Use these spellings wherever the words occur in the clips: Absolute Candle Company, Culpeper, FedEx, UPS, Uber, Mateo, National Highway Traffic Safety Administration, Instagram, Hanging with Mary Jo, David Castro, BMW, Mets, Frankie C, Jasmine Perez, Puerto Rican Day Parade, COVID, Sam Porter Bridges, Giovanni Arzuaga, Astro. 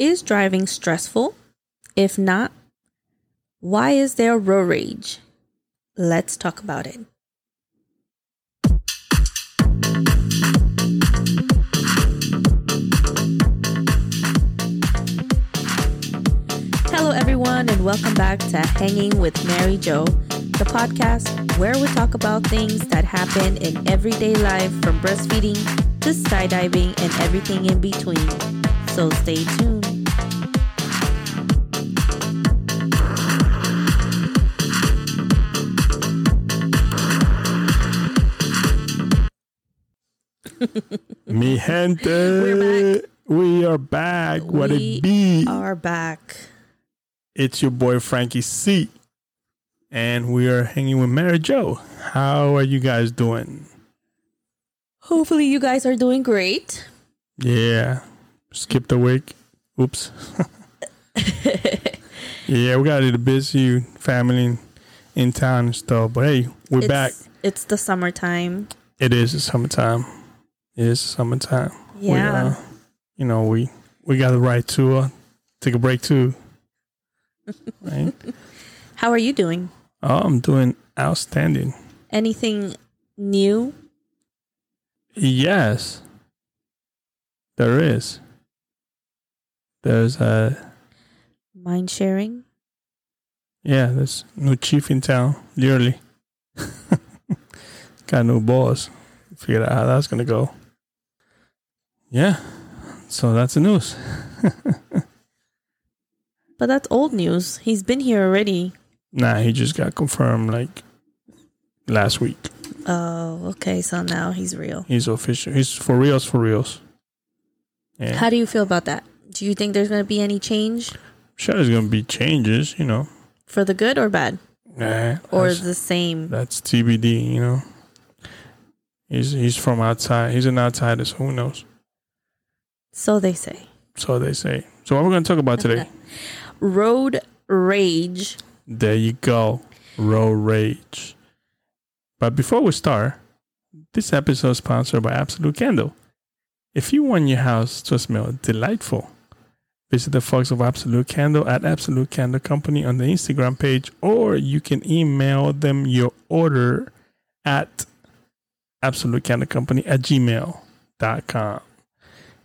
Is driving stressful? If not, why is there road rage? Let's talk about it. Hello, everyone, and welcome back to Hanging with Mary Jo, the podcast where we talk about things that happen in everyday life, from breastfeeding to skydiving and everything in between. So stay tuned. Mi gente, we're back. We are back. What it be? We are back. It's your boy Frankie C, and we are hanging with Mary Jo. How are you guys doing? Hopefully, you guys are doing great. Yeah, skipped a week. Oops. Yeah, we got a little busy, family in town and stuff. But hey, we're back. It's the summertime. It is the summertime. It is summertime. Yeah. We, you know, we got the right to take a break too. Right? How are you doing? Oh, I'm doing outstanding. Anything new? Yes. There is. There's a... mind sharing? Yeah, there's a new chief in town, literally. Got a new boss. Figured out how that's going to go. Yeah. So that's the news. But that's old news. He's been here already. Nah, he just got confirmed like last week. Oh, okay. So now he's real. He's official. He's for reals, for reals. Yeah. How do you feel about that? Do you think there's going to be any change? Sure, there's going to be changes, you know. For the good or bad? Nah. Or the same? That's TBD, you know. He's from outside. He's an outsider, so who knows? So they say. So what we're going to talk about today? Road rage. There you go. Road rage. But before we start, this episode is sponsored by Absolute Candle. If you want your house to smell delightful, visit the folks of Absolute Candle at Absolute Candle Company on the Instagram page, or you can email them your order at absolutecandlecompany@gmail.com.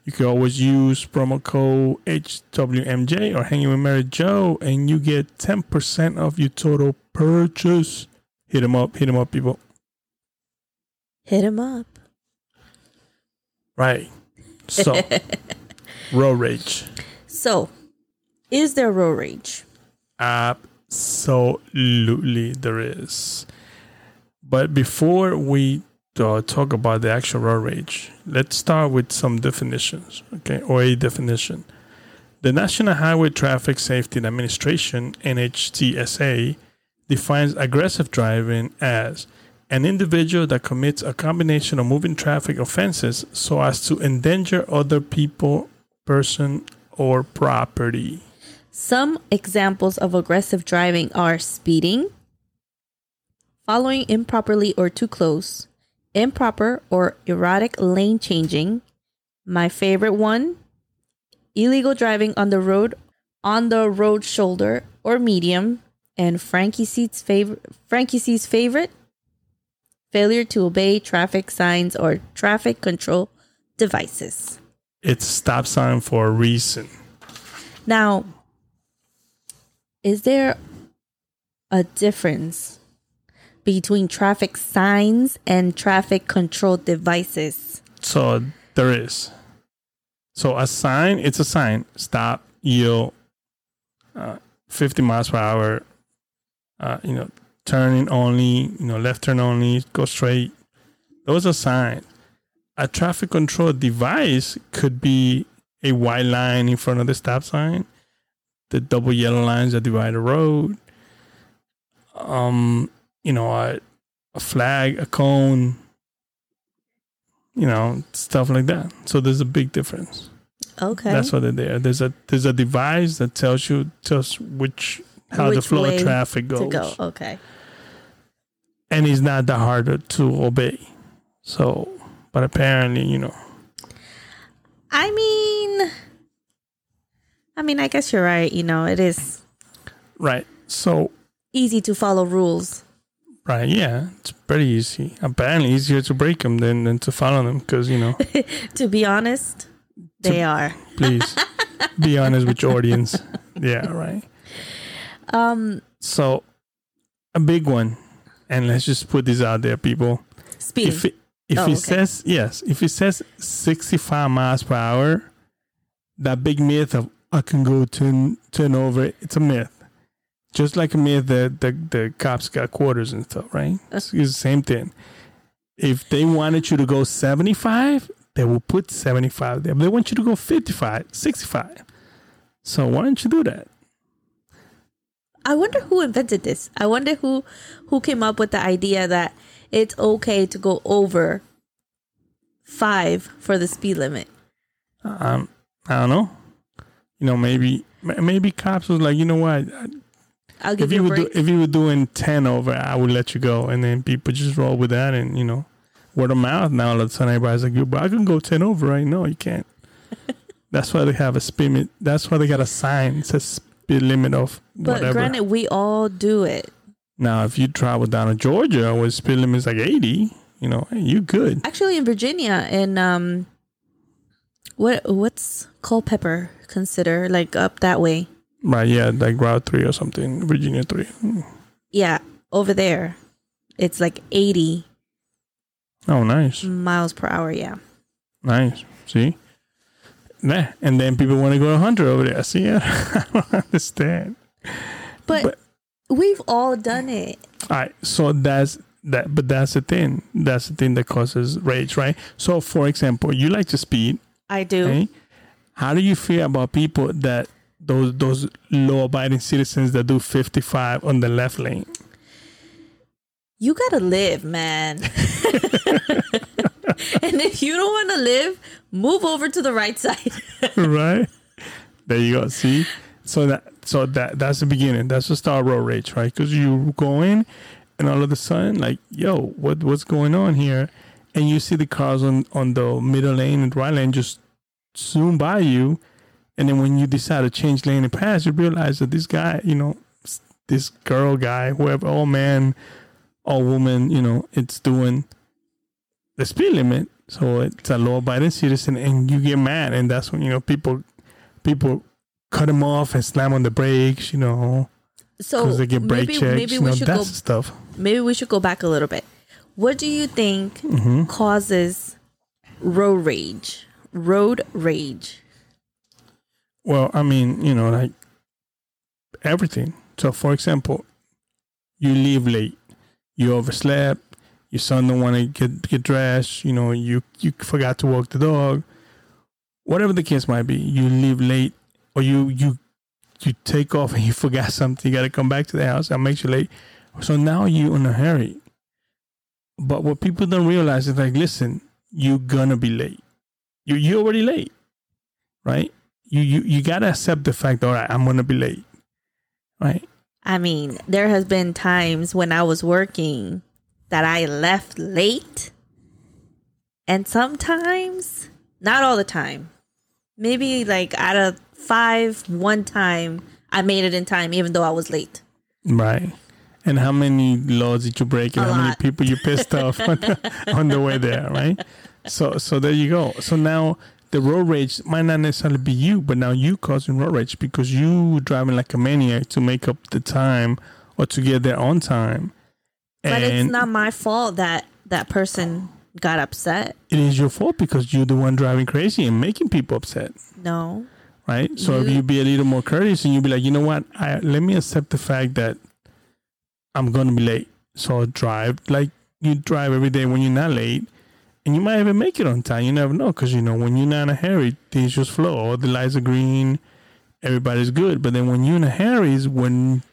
You can always use promo code HWMJ or Hanging with Mary Jo, and you get 10% off your total purchase. Hit them up, people. Hit them up. Right. So, road rage. So, is there road rage? Absolutely, there is. But before we talk about the actual road rage, let's start with some definitions, okay, or a definition. The National Highway Traffic Safety Administration, NHTSA, defines aggressive driving as an individual that commits a combination of moving traffic offenses so as to endanger other people, person, or property. Some examples of aggressive driving are speeding, following improperly or too close, improper or erratic lane changing, my favorite one, illegal driving on the road shoulder or medium, and Frankie C's favorite, failure to obey traffic signs or traffic control devices. It's a stop sign for a reason. Now, is there a difference between traffic signs and traffic control devices? So there is. So a sign, it's a sign. Stop, yield, 50 miles per hour, you know, turning only, you know, left turn only, go straight. Those are signs. A traffic control device could be a white line in front of the stop sign, the double yellow lines that divide the road, you know, a flag, a cone, you know, stuff like that. So there's a big difference. Okay. That's what they're there. There's a device that tells you just how the flow of traffic goes. Okay. And it's not that hard to obey. So, but apparently, you know. I mean, I mean, I guess you're right. You know, it is. Right. So easy to follow rules. Right. Yeah. It's pretty easy. Apparently easier to break them than to follow them because, you know. To be honest, they are. Please be honest with your audience. Yeah. Right. So a big one. And let's just put this out there, people. Speed. If it says 65 miles per hour, that big myth of I can go turn over, it's a myth. Just like a myth that the cops got quarters and stuff, right? It's the same thing. If they wanted you to go 75, they will put 75 there. But they want you to go 55, 65. So why don't you do that? I wonder who invented this. I wonder who came up with the idea that it's okay to go over 5 for the speed limit. I don't know. You know, maybe cops was like, you know what? I'll give you a break. If you were doing 10 over, I would let you go. And then people just roll with that and, you know, word of mouth. Now all of a sudden everybody's like, but I can go 10 over, right? No, you can't. That's why they have a speed limit. That's why they got a sign that says speed limit of whatever. But granted, we all do it. Now, if you travel down to Georgia where speed limit is like 80, you know, you good. Actually, in Virginia, in what's Culpeper considered, like up that way? Right, yeah, like Route 3 or something, Virginia 3. Mm. Yeah, over there, it's like 80. Oh, nice. Miles per hour, yeah. Nice. See? Nah, and then people want to go 100 over there. See, I don't understand. But we've all done it. All right, so that's that. But that's the thing. That's the thing that causes rage, right? So, for example, you like to speed. I do. Okay? How do you feel about people that those law-abiding citizens that do 55 on the left lane? You gotta live, man. And if you don't want to live, move over to the right side. Right? There you go. See? So that's the beginning. That's the start of road rage, right? Because you go in and all of a sudden, like, yo, what's going on here? And you see the cars on the middle lane and right lane just zoom by you. And then when you decide to change lane and pass, you realize that this guy, you know, this girl, guy, whoever, old man, old woman, you know, it's doing the speed limit. So it's a law-abiding citizen, and you get mad. And that's when, you know, people cut them off and slam on the brakes, you know, because they get brake checks. Maybe we should go back a little bit. What do you think causes road rage? Road rage. Well, I mean, you know, like everything. So, for example, you leave late, you overslept, your son don't want to get dressed, you know, you forgot to walk the dog, whatever the case might be. You leave late, or you take off and you forgot something. You got to come back to the house. That makes you late. So now you're in a hurry. But what people don't realize is, like, listen, you're gonna be late. You're already late, right? You gotta accept the fact, all right, I'm gonna be late, right? I mean, there has been times when I was working that I left late, and sometimes, not all the time, maybe like out of 5, one time I made it in time, even though I was late. Right. And how many laws did you break, and how many people you pissed off on the way there, right? So there you go. So now, the road rage might not necessarily be you, but now you causing road rage because you driving like a maniac to make up the time or to get there on time. But it's not my fault that that person got upset. It is your fault because you're the one driving crazy and making people upset. No. Right? So if you be a little more courteous and you be like, you know what? Let me accept the fact that I'm going to be late. So I'll drive like you drive every day when you're not late. And you might even make it on time. You never know. Because, you know, when you're not in a hurry, things just flow. All the lights are green. Everybody's good. But then when you're in a hurry is when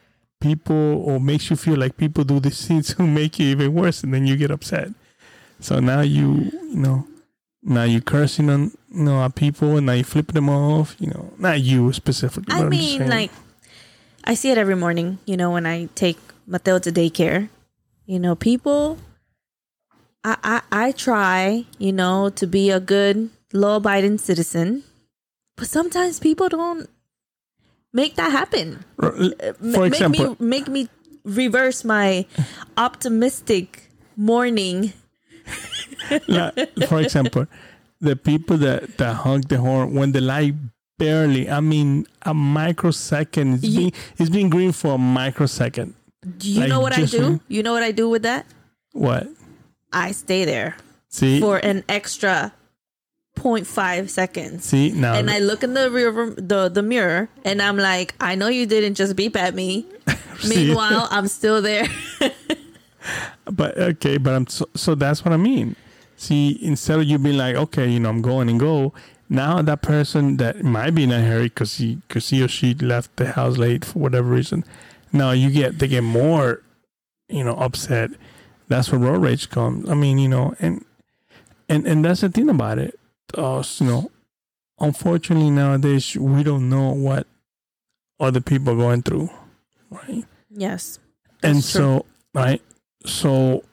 people or makes you feel like people do these things who make you even worse. And then you get upset. So now you're cursing on, you know, our people. And now you flip them off. You know, not you specifically. I mean, like, I see it every morning, you know, when I take Mateo to daycare. You know, people... I try, you know, to be a good law-abiding citizen, but sometimes people don't make that happen. For example, make me reverse my optimistic morning. For example, the people that honk the horn when the light barely, I mean, a microsecond. It's been green for a microsecond. Do you know what I do? You know what I do with that? What? I stay there for an extra 0.5 seconds. See, now, and I look in the rear, the mirror, and I'm like, I know you didn't just beep at me. Meanwhile, I'm still there. but I'm so that's what I mean. See, instead of you being like, okay, you know, I'm going and go. Now that person that might be in a hurry because he or she left the house late for whatever reason. Now they get more, you know, upset. That's where road rage comes. I mean, you know, and that's the thing about it. You know, unfortunately nowadays we don't know what other people are going through, right? Yes. And so, right. So,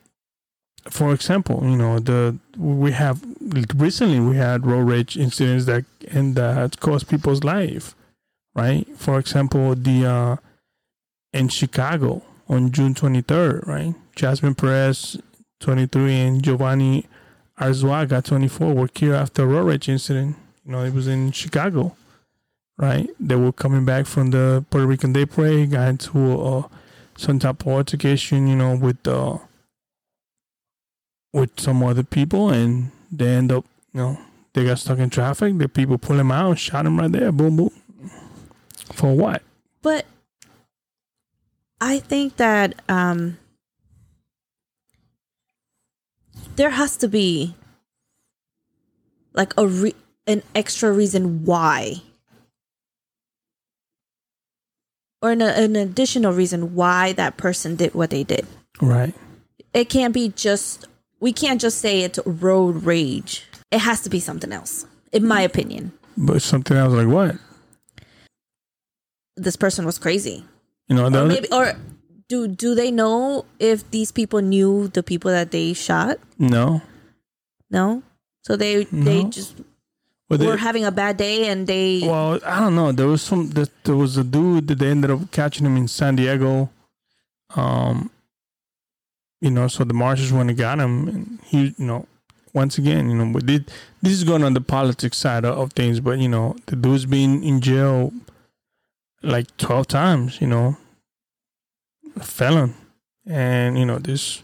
for example, you know, we had road rage incidents that cost people's life, right? For example, in Chicago on June 23rd, right? Jasmine Perez, 23, and Giovanni Arzuaga, 24, were killed after a road rage incident. You know, it was in Chicago, right? They were coming back from the Puerto Rican Day Parade, got into some type of altercation, you know, with some other people, and they end up, you know, they got stuck in traffic. The people pulled them out, shot them right there, boom, boom. For what? But I think that there has to be like an extra reason why, or an additional reason why that person did what they did. Right. It can't be just, we can't just say it's road rage. It has to be something else, in my opinion. But something else like what? This person was crazy. You know, or maybe, or do they know if these people knew the people that they shot? No. So they just were having a bad day, and they. Well, I don't know. There was a dude that they ended up catching him in San Diego. You know, so the marshals went and got him, and he, you know, once again, you know, this is going on the politics side of things, but you know, the dude's been in jail like 12 times, you know, a felon, and you know, he's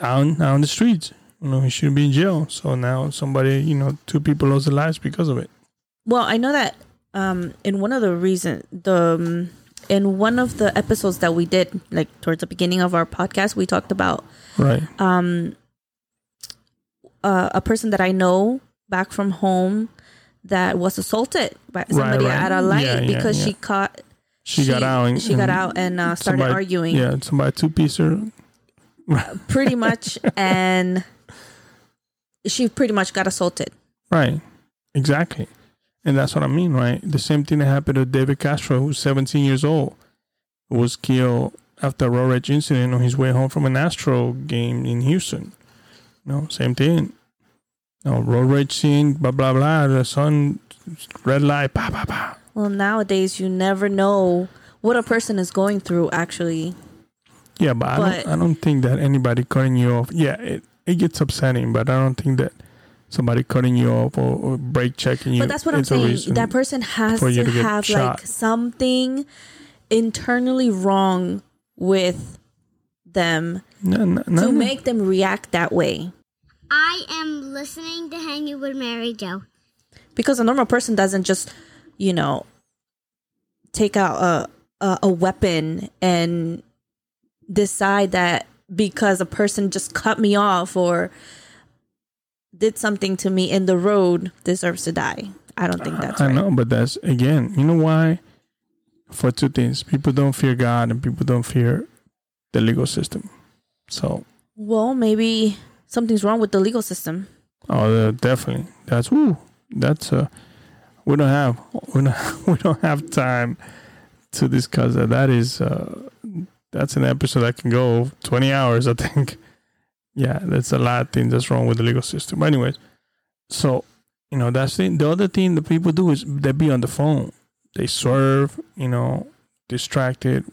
out on the streets. You know, he shouldn't be in jail. So now somebody, you know, two people lost their lives because of it. Well, I know that in one of the episodes that we did, like towards the beginning of our podcast, we talked about a person that I know back from home that was assaulted by somebody at a light because she got out and started arguing. Yeah, somebody two-piecer. Pretty much. And she pretty much got assaulted. Right. Exactly. And that's what I mean, right? The same thing that happened to David Castro, who's 17 years old, was killed after a road rage incident on his way home from an Astro game in Houston. You know, same thing. No, road rage scene, blah, blah, blah, the sun, red light, bah, bah, bah. Well, nowadays, you never know what a person is going through, actually. Yeah, but I don't think that anybody cutting you off. Yeah, it gets upsetting, but I don't think that somebody cutting you off or brake checking you. But that's what I'm saying. That person has to have like something internally wrong with them to make them react that way. I am listening to Hanging with Mary Jo. Because a normal person doesn't just, you know, take out a weapon and decide that because a person just cut me off or did something to me in the road deserves to die. I don't think that's right. I know, but that's, again, you know why? For two things. People don't fear God and people don't fear the legal system. So. Well, maybe something's wrong with the legal system. Oh, definitely. We don't have time to discuss that. That is, that's an episode that can go 20 hours, I think. Yeah, that's a lot of things that's wrong with the legal system. But anyways, so, you know, that's the other thing that people do is they be on the phone. they swerve, you know, distracted,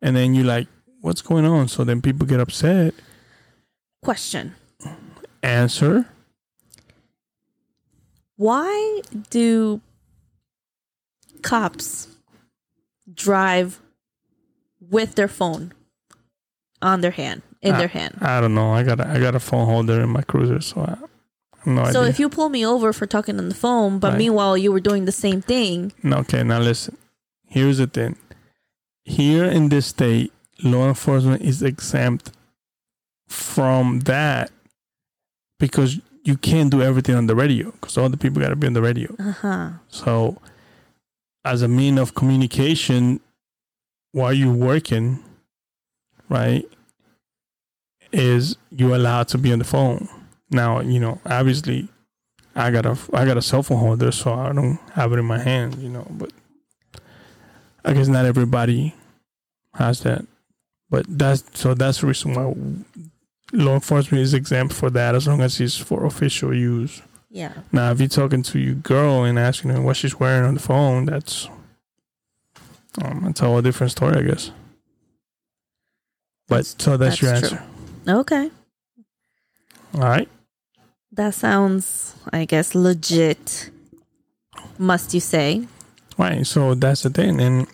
and then you're like, what's going on? So then people get upset. Question. Answer. Why do cops drive with their phone on their hand, in their hand? I don't know. I got a phone holder in my cruiser, so I have no idea. So if you pull me over for talking on the phone, but meanwhile you were doing the same thing. Okay, now listen. Here's the thing. Here in this state, law enforcement is exempt from that because you can't do everything on the radio because all the people got to be on the radio. Uh-huh. So as a mean of communication, while you're working, right, is you allowed to be on the phone. Now, you know, obviously I got a cell phone holder, so I don't have it in my hand, you know, but I guess not everybody has that. But that's the reason why law enforcement is exempt for that, as long as it's for official use. Yeah. Now, if you're talking to your girl and asking her what she's wearing on the phone, that's a whole different story, I guess. But that's your answer. True. Okay. All right. That sounds, I guess, legit. Must you say? Right. So that's the thing, and.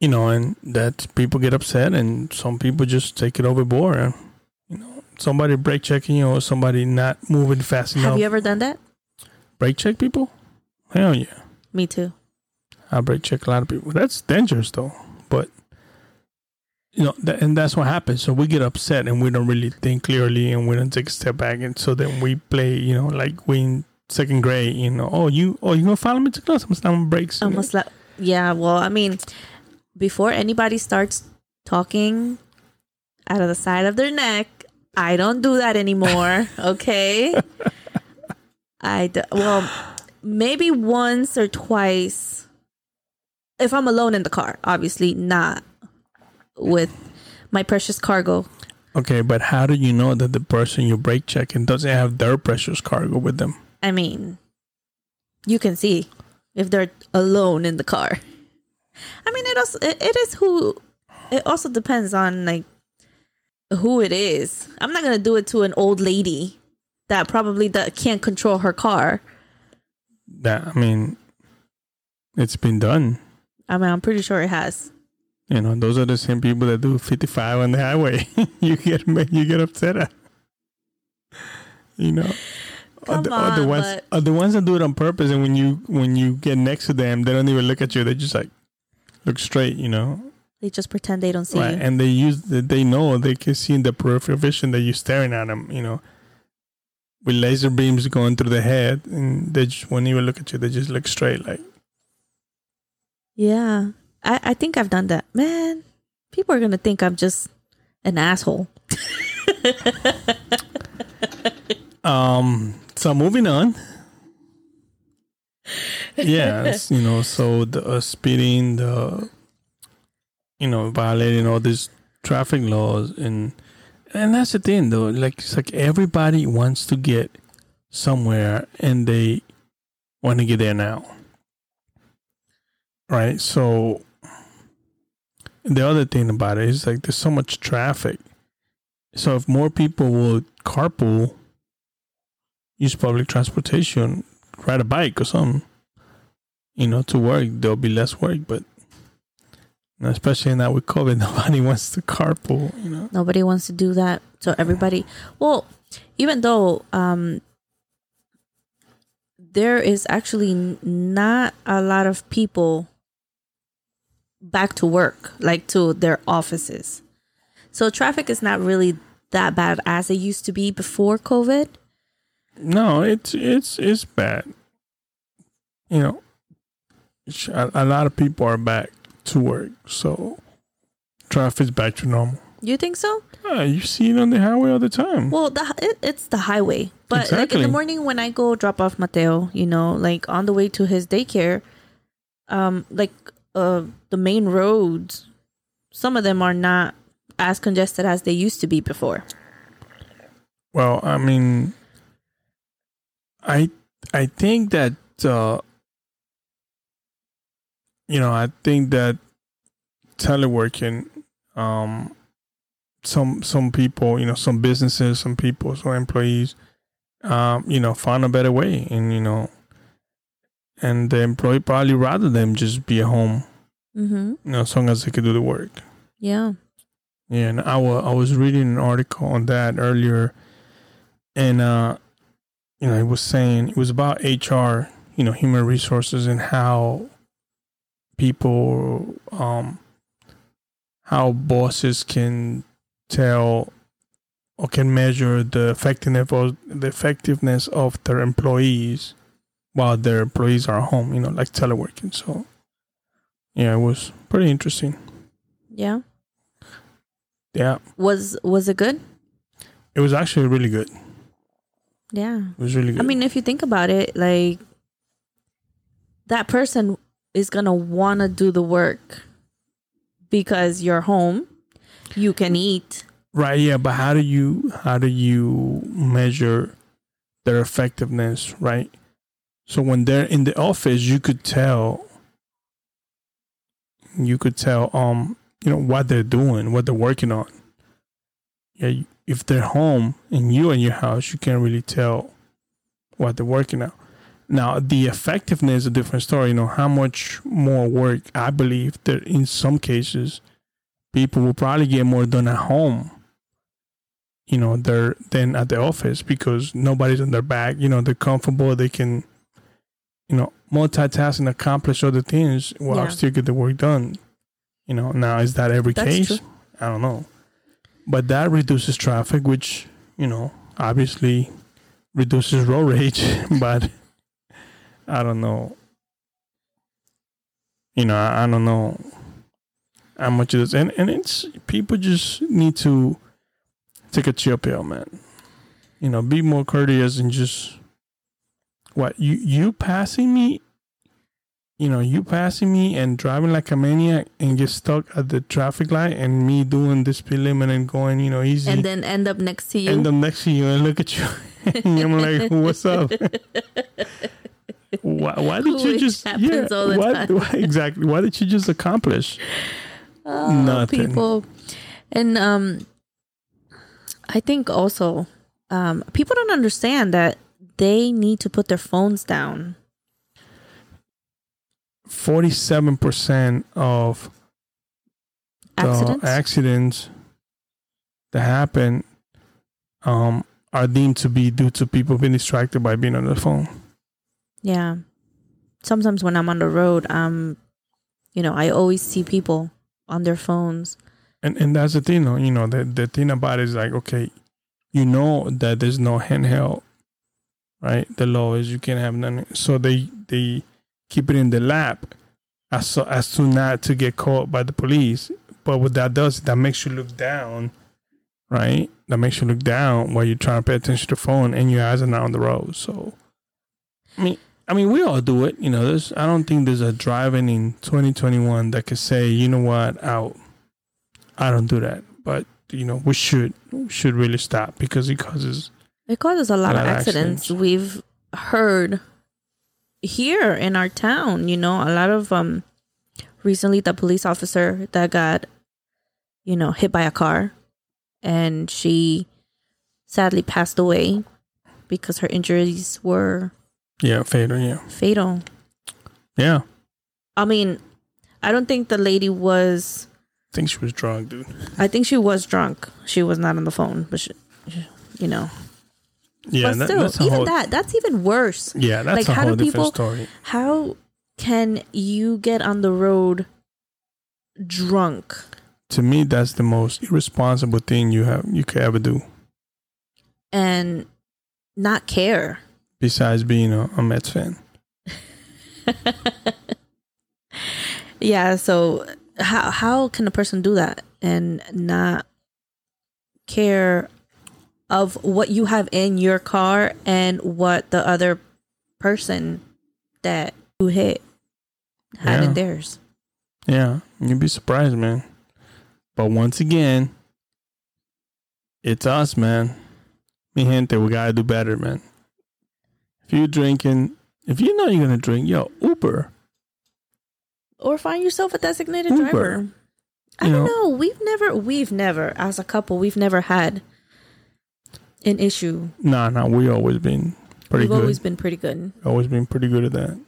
You know, and that people get upset and some people just take it overboard. You know, somebody brake checking you or somebody not moving fast enough. Have you ever done that? Brake check people? Hell yeah. Me too. I brake check a lot of people. That's dangerous though. But, you know, and that's what happens. So we get upset and we don't really think clearly and we don't take a step back. And so then we play, you know, like we in second grade, you know, you're going to follow me to class? I'm going to slam on brakes. Almost like, yeah, well, I mean... Before anybody starts talking out of the side of their neck, I don't do that anymore, okay? Well, maybe once or twice. If I'm alone in the car, obviously not with my precious cargo. Okay, but how do you know that the person you're brake checking doesn't have their precious cargo with them? I mean, you can see if they're alone in the car. I mean, it also depends on like who it is. I'm not gonna do it to an old lady that probably can't control her car. It's been done. I mean, I'm pretty sure it has. You know, those are the same people that do 55 on the highway. you get upset at. You know. Are the ones that do it on purpose, and when you get next to them, they don't even look at you. They're just like. Look straight, you know. They just pretend they don't see you. And they can see in the peripheral vision that you're staring at them, you know, with laser beams going through the head, and they just won't even look at you. They just look straight, like. Yeah, I think I've done that. Man, people are gonna think I'm just an asshole. So moving on. Yeah, you know, so the speeding, the, you know, violating all these traffic laws, and that's the thing though. Like, it's like everybody wants to get somewhere and they want to get there now, right? So the other thing about it is like there's so much traffic. So if more people will carpool, use public transportation, ride a bike or something, you know, to work, there'll be less work. But especially now with COVID, nobody wants to carpool, you know. Nobody wants to do that. So everybody, well, even though there is actually not a lot of people back to work, like to their offices. So traffic is not really that bad as it used to be before COVID. No, it's bad. You know, a lot of people are back to work, so traffic's back to normal. You think so? Yeah, you see it on the highway all the time. Well, it's the highway, but exactly. Like in the morning when I go drop off Mateo, you know, like on the way to his daycare, the main roads, some of them are not as congested as they used to be before. Well, I mean. I think that you know, I think that teleworking, some people, you know, some businesses, some people, some employees, you know, find a better way, and you know, and the employee probably rather them just be at home, mm-hmm. you know, as long as they could do the work. Yeah. Yeah, and I was reading an article on that earlier, and you know, it was saying, it was about HR, you know, human resources, and how people, how bosses can tell or can measure the effectiveness of their employees while their employees are home, you know, like teleworking. So, yeah, it was pretty interesting. Yeah. Yeah. Was it good? It was actually really good. Yeah. It was really good. I mean, if you think about it, like, that person is going to want to do the work because you're home, you can eat. Right, yeah, but how do you measure their effectiveness, right? So when they're in the office, you could tell you know, what they're doing, what they're working on. Yeah, if they're home and you in your house, you can't really tell what they're working on. Now, the effectiveness is a different story. You know, how much more work, I believe that in some cases, people will probably get more done at home, you know, than at the office, because nobody's on their back. You know, they're comfortable. They can, you know, multitask and accomplish other things while still get the work done. You know, now is that every case? True. I don't know. But that reduces traffic, which, you know, obviously reduces road rage. But I don't know. You know, I don't know how much it is. And it's, people just need to take a chill pill, man. You know, be more courteous and just, what, you passing me? You know, you passing me and driving like a maniac and get stuck at the traffic light, and me doing this preliminary and going, you know, easy. And then end up next to you and look at you. And I'm like, what's up? Why did you just... happens all the time. Exactly. Why did you just accomplish? Oh, nothing. People. And I think also people don't understand that they need to put their phones down. 47% of accidents that happen are deemed to be due to people being distracted by being on their phone. Yeah. Sometimes when I'm on the road, you know, I always see people on their phones. And that's the thing, you know, the thing about it is like, okay, you know that there's no handheld, right? The law is you can't have none. So they keep it in the lap as to not to get caught by the police. But what that does, that makes you look down, right? That makes you look down while you're trying to pay attention to the phone, and your eyes are not on the road. So, I mean, we all do it. You know, I don't think there's a driving in 2021 that could say, you know what, I don't do that. But, you know, we should really stop, because it causes a lot of accidents. We've heard here in our town, you know, a lot of recently the police officer that got, you know, hit by a car, and she sadly passed away because her injuries were fatal. Yeah. I mean, I don't think the lady was... I think she was drunk, dude. I think she was drunk. She was not on the phone, but she, you know... Yeah, but still, that's even worse. Yeah, that's like, a whole different story. How can you get on the road drunk? To me, that's the most irresponsible thing you could ever do. And not care. Besides being a Mets fan. Yeah, so how can a person do that and not care of what you have in your car and what the other person that you hit had in theirs? Yeah, you'd be surprised, man. But once again, it's us, man. Mi gente, we gotta do better, man. If you're drinking, if you know you're gonna drink, yo, Uber. or find yourself a designated driver. I don't know. We've never, as a couple, we've never had an issue. No, we always been pretty good. We've always been pretty good. Always been pretty good at that.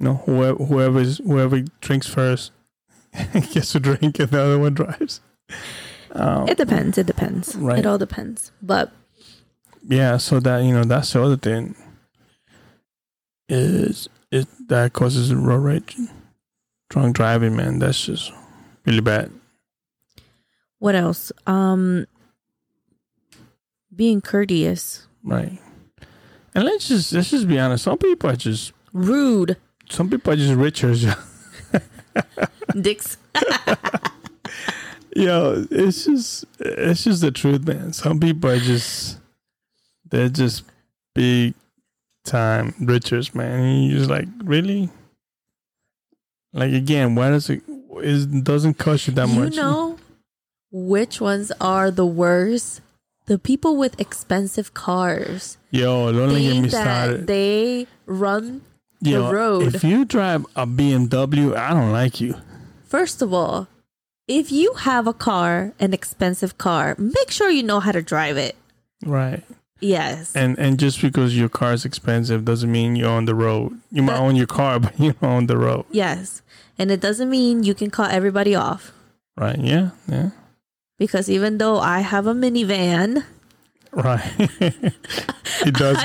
No, whoever drinks first gets to drink and the other one drives. It depends. Right. It all depends. But yeah, so that, that's the other thing is that causes road rage. Drunk driving, man, that's just really bad. What else? Being courteous. Right. And let's just be honest. Some people are just rude. Some people are just riches. Dicks. Yo, it's just the truth, man. Some people are just, they're just big time riches, man. And you're just like, really? Like, again, why does it doesn't cost you that much? You know which ones are the worst? The people with expensive cars. Yo, don't get me started. They run the road. If you drive a BMW, I don't like you. First of all, if you have a car, an expensive car, make sure you know how to drive it. Right. Yes. And just because your car is expensive doesn't mean you're on the road. You might own your car, but you're on the road. Yes. And it doesn't mean you can cut everybody off. Right. Yeah. Yeah. Because even though I have a minivan. Right. It does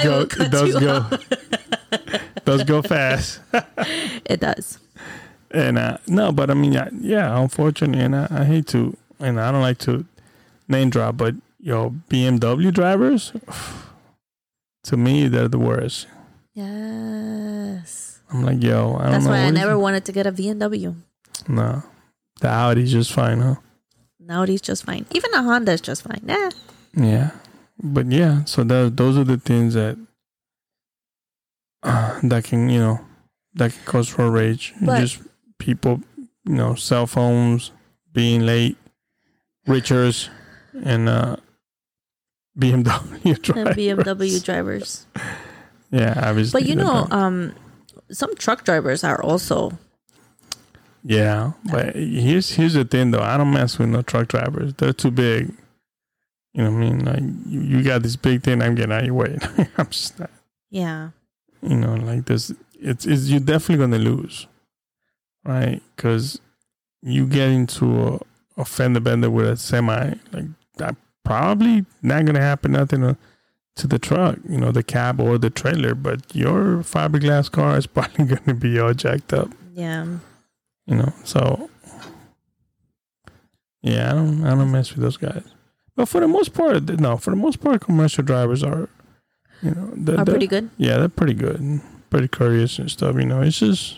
go fast. It does. And unfortunately, and I hate to, and I don't like to name drop, but BMW drivers, to me, they're the worst. Yes. I'm like, I don't know. That's why I never wanted to get a BMW. No. The Audi's just fine, huh? Audi's just fine. Even a Honda's just fine. Nah. Yeah. But yeah, so those are the things that can, that can cause road rage. But, just people, cell phones, being late, Richards, and BMW drivers. And BMW drivers. Yeah, obviously. But some truck drivers are also. Yeah, but here's the thing though. I don't mess with no truck drivers. They're too big. You know what I mean? Like you got this big thing. I'm getting out of your way. I'm just not. Yeah. Like this. It's you're definitely gonna lose, right? Because you get into a fender bender with a semi. Like that probably not gonna happen nothing to the truck. The cab or the trailer. But your fiberglass car is probably gonna be all jacked up. Yeah. So yeah, I don't mess with those guys. But for the most part, commercial drivers are, they're pretty good. Yeah, they're pretty good and pretty courteous and stuff. It's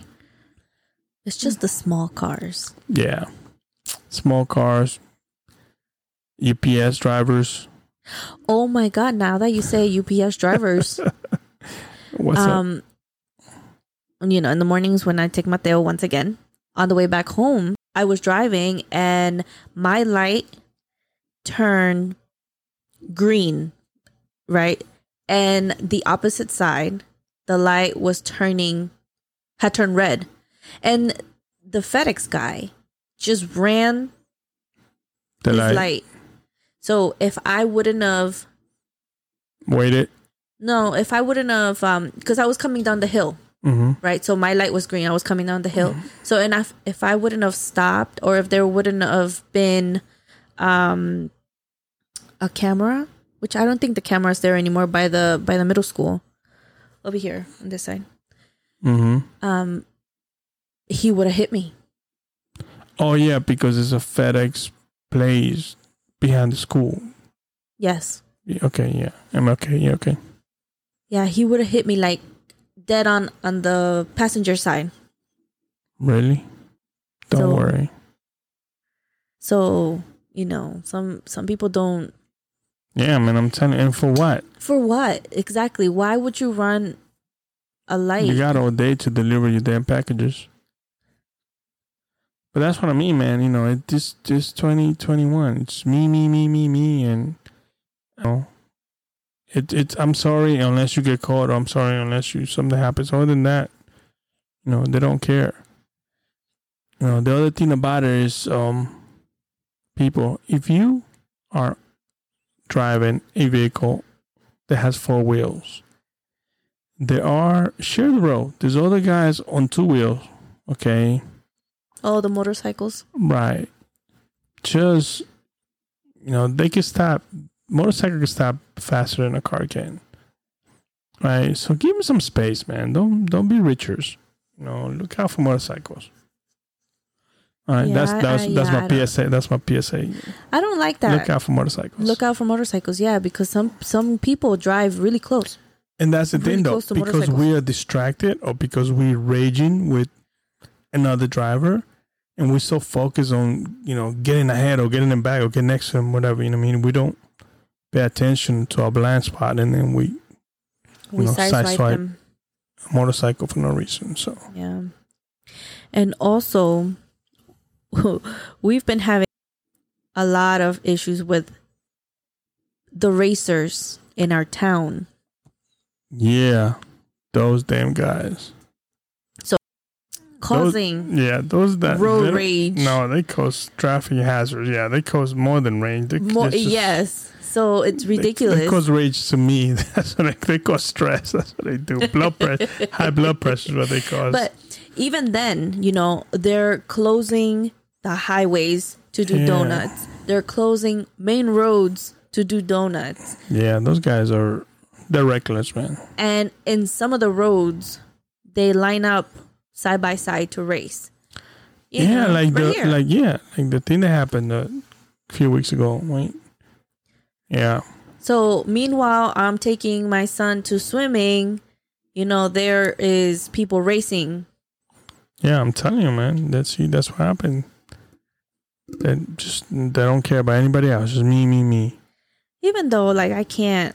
just the small cars. Yeah, small cars. UPS drivers. Oh my God! Now that you say UPS drivers, what's up? In the mornings when I take Mateo once again. On the way back home, I was driving and my light turned green, right? And the opposite side, the light had turned red. And the FedEx guy just ran the light. So if I wouldn't have waited. No, if I wouldn't have, because I was coming down the hill. Mm-hmm. Right. So my light was green. I was coming down the hill. Mm-hmm. So and if I wouldn't have stopped or if there wouldn't have been a camera, which I don't think the camera is there anymore by the middle school over here on this side. Mm-hmm. He would have hit me. Oh, yeah, because it's a FedEx place behind the school. Yes. OK. Yeah. I'm OK. Yeah. OK. Yeah. He would have hit me like. Dead on the passenger side. Really? Don't worry. So, some people don't. Yeah, man, I'm telling you. And for what? For what? Exactly. Why would you run a light? You got all day to deliver your damn packages. But that's what I mean, man. It's 2021. It's me. And, It's I'm sorry unless you get caught. Or I'm sorry unless something happens. Other than that, they don't care. You know, the other thing about it is, people, if you are driving a vehicle that has four wheels, there are shared road. There's other guys on two wheels, okay? Oh, the motorcycles? Right. Just, you know, they can stop. Motorcycle can stop faster than a car can. Right? So give me some space, man. Don't be richers. You know, look out for motorcycles. All right, yeah, that's my PSA. I don't like that. Look out for motorcycles. Look out for motorcycles, yeah, because some people drive really close. And that's the really thing, though, because we are distracted or because we're raging with another driver, and we're so focused on, you know, getting ahead or getting them back or getting next to them, whatever. You know what I mean? We don't pay attention to our blind spot, and then we sideswipe a motorcycle for no reason. So yeah, and also. We've been having a lot of issues with the racers in our town. Yeah, those damn guys. So causing road rage. No, they cause traffic hazards. Yeah, they cause more than rage. Yes, so it's ridiculous. They cause rage to me. That's what they cause stress. That's what they do. Blood pressure, high blood pressure is what they cause. But even then, you know, they're closing the highways to do donuts. They're closing main roads to do donuts. Yeah, those guys are, they're reckless, man. And in some of the roads, they line up side by side to race. Like the thing that happened a few weeks ago, right? Yeah. So meanwhile, I'm taking my son to swimming. You know, there is people racing. Yeah, I'm telling you, man. That's what happened. They don't care about anybody else. Just me. Even though, like, I can't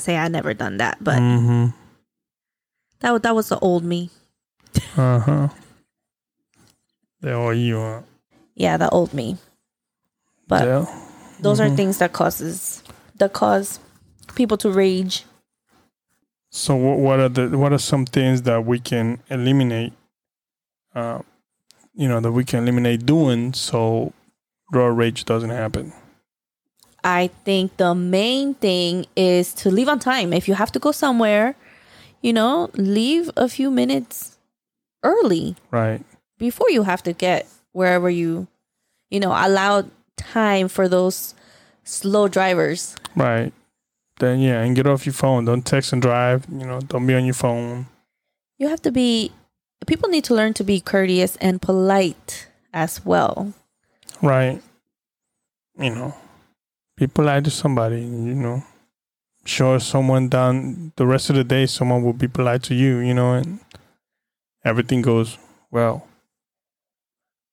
say I never done that, but that was the old me. Uh huh. The old you are. Yeah, the old me. But those are things that cause people to rage. So what are some things that we can eliminate? That we can eliminate doing so road rage doesn't happen. I think the main thing is to leave on time. If you have to go somewhere, you know, leave a few minutes early. Right. Before you have to get wherever you allow time for those slow drivers. Right. Then, yeah, and get off your phone. Don't text and drive. You know, don't be on your phone. You have to be... People need to learn to be courteous and polite as well. Right. You know, be polite to somebody, you know. Sure, someone down the rest of the day, someone will be polite to you, you know, and everything goes well.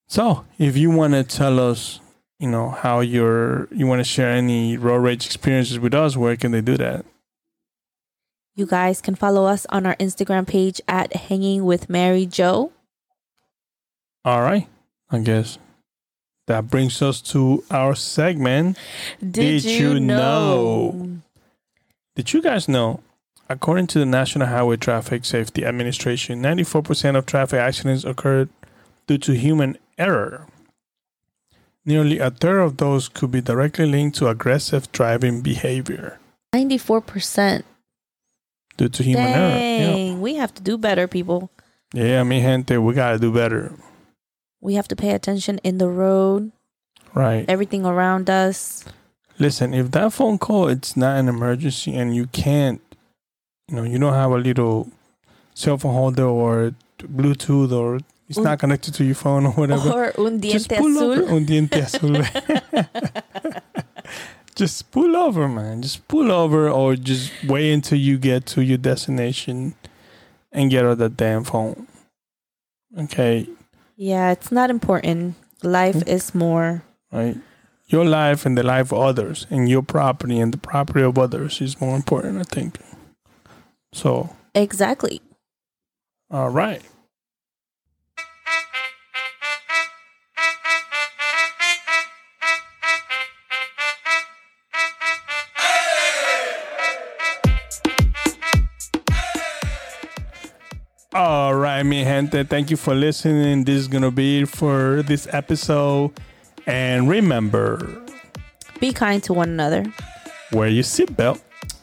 So, if you want to tell us, you know, how you want to share any road rage experiences with us, where can they do that? You guys can follow us on our Instagram page at Hanging with Mary Jo. All right. I guess that brings us to our segment. Did you know? Did you guys know, according to the National Highway Traffic Safety Administration, 94% of traffic accidents occurred due to human error. Nearly a third of those could be directly linked to aggressive driving behavior. 94%. Due to human error. Dang, yeah. We have to do better, people. Yeah, mi gente, we got to do better. We have to pay attention in the road. Right. Everything around us. Listen, if that phone call, it's not an emergency and you can't, you know, you don't have a little cell phone holder or Bluetooth or... It's not connected to your phone or whatever. Or un diente just pull azul. Over. Un diente azul. Just pull over, man. Just pull over or just wait until you get to your destination and get out that damn phone. Okay. Yeah, it's not important. Life is more. Right. Your life and the life of others and your property and the property of others is more important, I think. So. Exactly. All right. All right, mi gente, thank you for listening. This is going to be it for this episode. And remember, be kind to one another. Wear your seatbelt.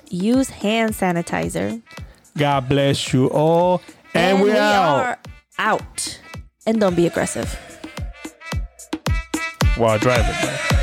Use hand sanitizer. God bless you all. And we are out. And don't be aggressive. While driving, man.